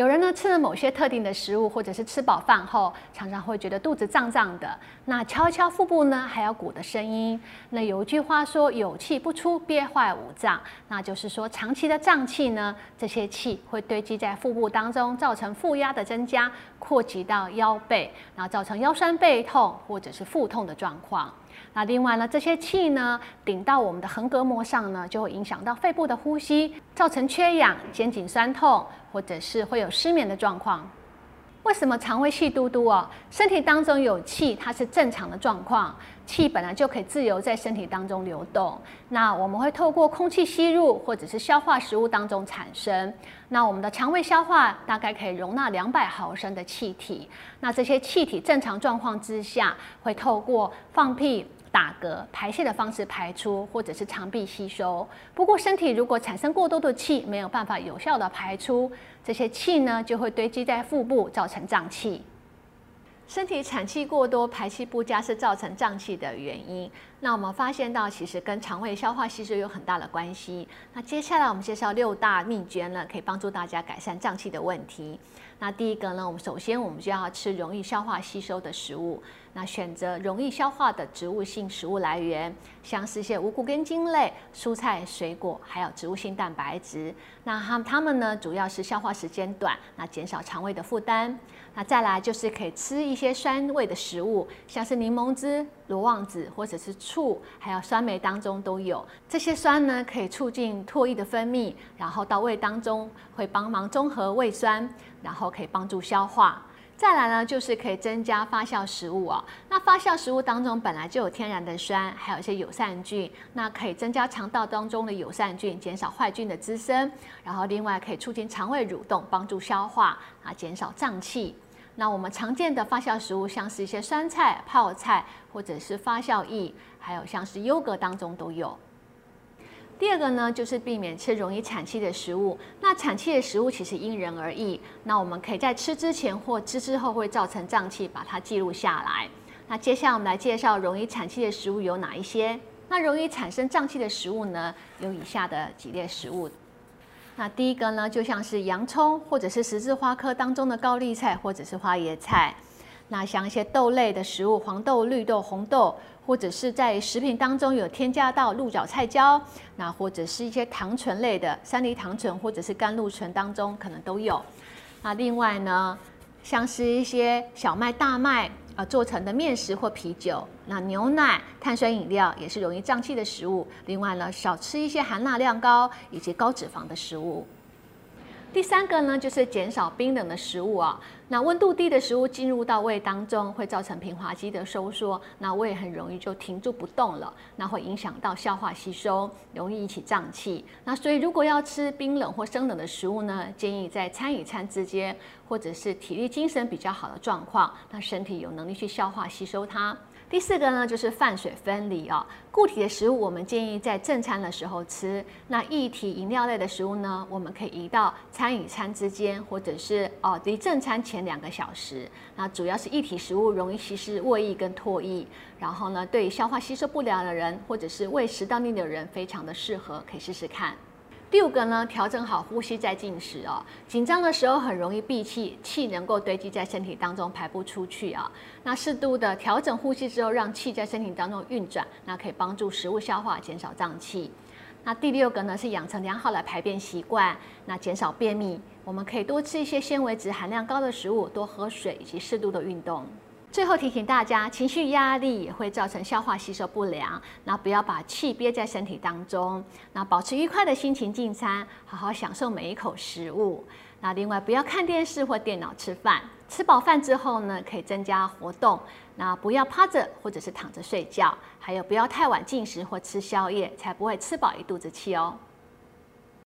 有人呢吃了某些特定的食物，或者是吃饱饭后，常常会觉得肚子胀胀的。那敲一敲腹部呢，还要鼓的声音。那有一句话说有气不出，憋坏五脏。那就是说长期的胀气呢，这些气会堆积在腹部当中，造成腹压的增加，扩及到腰背，然后造成腰酸背痛或者是腹痛的状况。 那另外呢，这些气呢顶到我们的横膈膜上呢，就会影响到肺部的呼吸，造成缺氧、肩颈酸痛，或者是会有失眠的状况。为什么肠胃气嘟嘟哦？身体当中有气，它是正常的状况，气本来就可以自由在身体当中流动。那我们会透过空气吸入，或者是消化食物当中产生。那我们的肠胃消化大概可以容纳200毫升的气体。那这些气体正常状况之下，会透过放屁、 打嗝、排泄的方式排出，或者是肠壁吸收。不过，身体如果产生过多的气，没有办法有效的排出，这些气呢就会堆积在腹部，造成胀气。身体产气过多、排气不佳是造成胀气的原因。那我们发现到，其实跟肠胃消化吸收有很大的关系。那接下来我们介绍6大秘诀呢，可以帮助大家改善胀气的问题。 那第一个呢，首先我们就要吃容易消化吸收的食物，那选择容易消化的植物性食物来源，像是一些五谷根茎类、蔬菜、水果，还有植物性蛋白质。那它们呢，主要是消化时间短，那减少肠胃的负担。那再来就是可以吃一些酸味的食物，像是柠檬汁、罗望子或者是醋，还有酸梅当中都有。这些酸呢，可以促进唾液的分泌，然后到胃当中会帮忙中和胃酸。 然后可以帮助消化。再来呢，就是可以增加发酵食物哦。那发酵食物当中本来就有天然的酸，还有一些友善菌，那可以增加肠道当中的友善菌，减少坏菌的滋生。然后另外可以促进肠胃蠕动，帮助消化啊，减少胀气。那我们常见的发酵食物，像是一些酸菜、泡菜，或者是发酵液，还有像是优格当中都有。 第二个呢，就是避免吃容易产气的食物。那产气的食物其实因人而异，那我们可以在吃之前或吃之后会造成胀气，把它记录下来。那接下来我们来介绍容易产气的食物有哪一些。那容易产生胀气的食物呢，有以下的几类食物。 那第一个呢，就像是洋葱或者是十字花科当中的高丽菜或者是花椰菜。那像一些豆类的食物，黄豆、绿豆、红豆。 或者是在食品当中有添加到鹿角菜胶，那或者是一些糖醇类的山梨糖醇或者是甘露醇当中可能都有。那另外呢，像是一些小麦、大麦做成的面食或啤酒，那牛奶、碳酸饮料也是容易胀气的食物。另外呢，少吃一些含钠量高以及高脂肪的食物。 第三个呢，就是减少冰冷的食物啊。那温度低的食物进入到胃当中，会造成平滑肌的收缩，那胃很容易就停住不动了，那会影响到消化吸收，容易引起胀气。那所以如果要吃冰冷或生冷的食物呢，建议在餐与餐之间，或者是体力精神比较好的状况，那身体有能力去消化吸收它。 第四个呢，就是饭水分离哦。固体的食物我们建议在正餐的时候吃，那液体饮料类的食物呢，我们可以移到餐与餐之间，或者是离正餐前2个小时。那主要是液体食物容易稀释胃液跟唾液，然后呢，对消化吸收不良的人，或者是胃食道逆流的人，非常的适合，可以试试看。 第五个呢，调整好呼吸再进食哦。紧张的时候很容易闭气，气能够堆积在身体当中排不出去啊。那适度的调整呼吸之后，让气在身体当中运转，那可以帮助食物消化，减少胀气。那第六个呢，是养成良好的排便习惯，那减少便秘。我们可以多吃一些纤维质含量高的食物，多喝水以及适度的运动。 最后提醒大家，情绪压力也会造成消化吸收不良，那不要把气憋在身体当中，那保持愉快的心情进餐，好好享受每一口食物。那另外不要看电视或电脑吃饭，吃饱饭之后呢，可以增加活动，那不要趴着或者是躺着睡觉，还有不要太晚进食或吃宵夜，才不会吃饱一肚子气哦。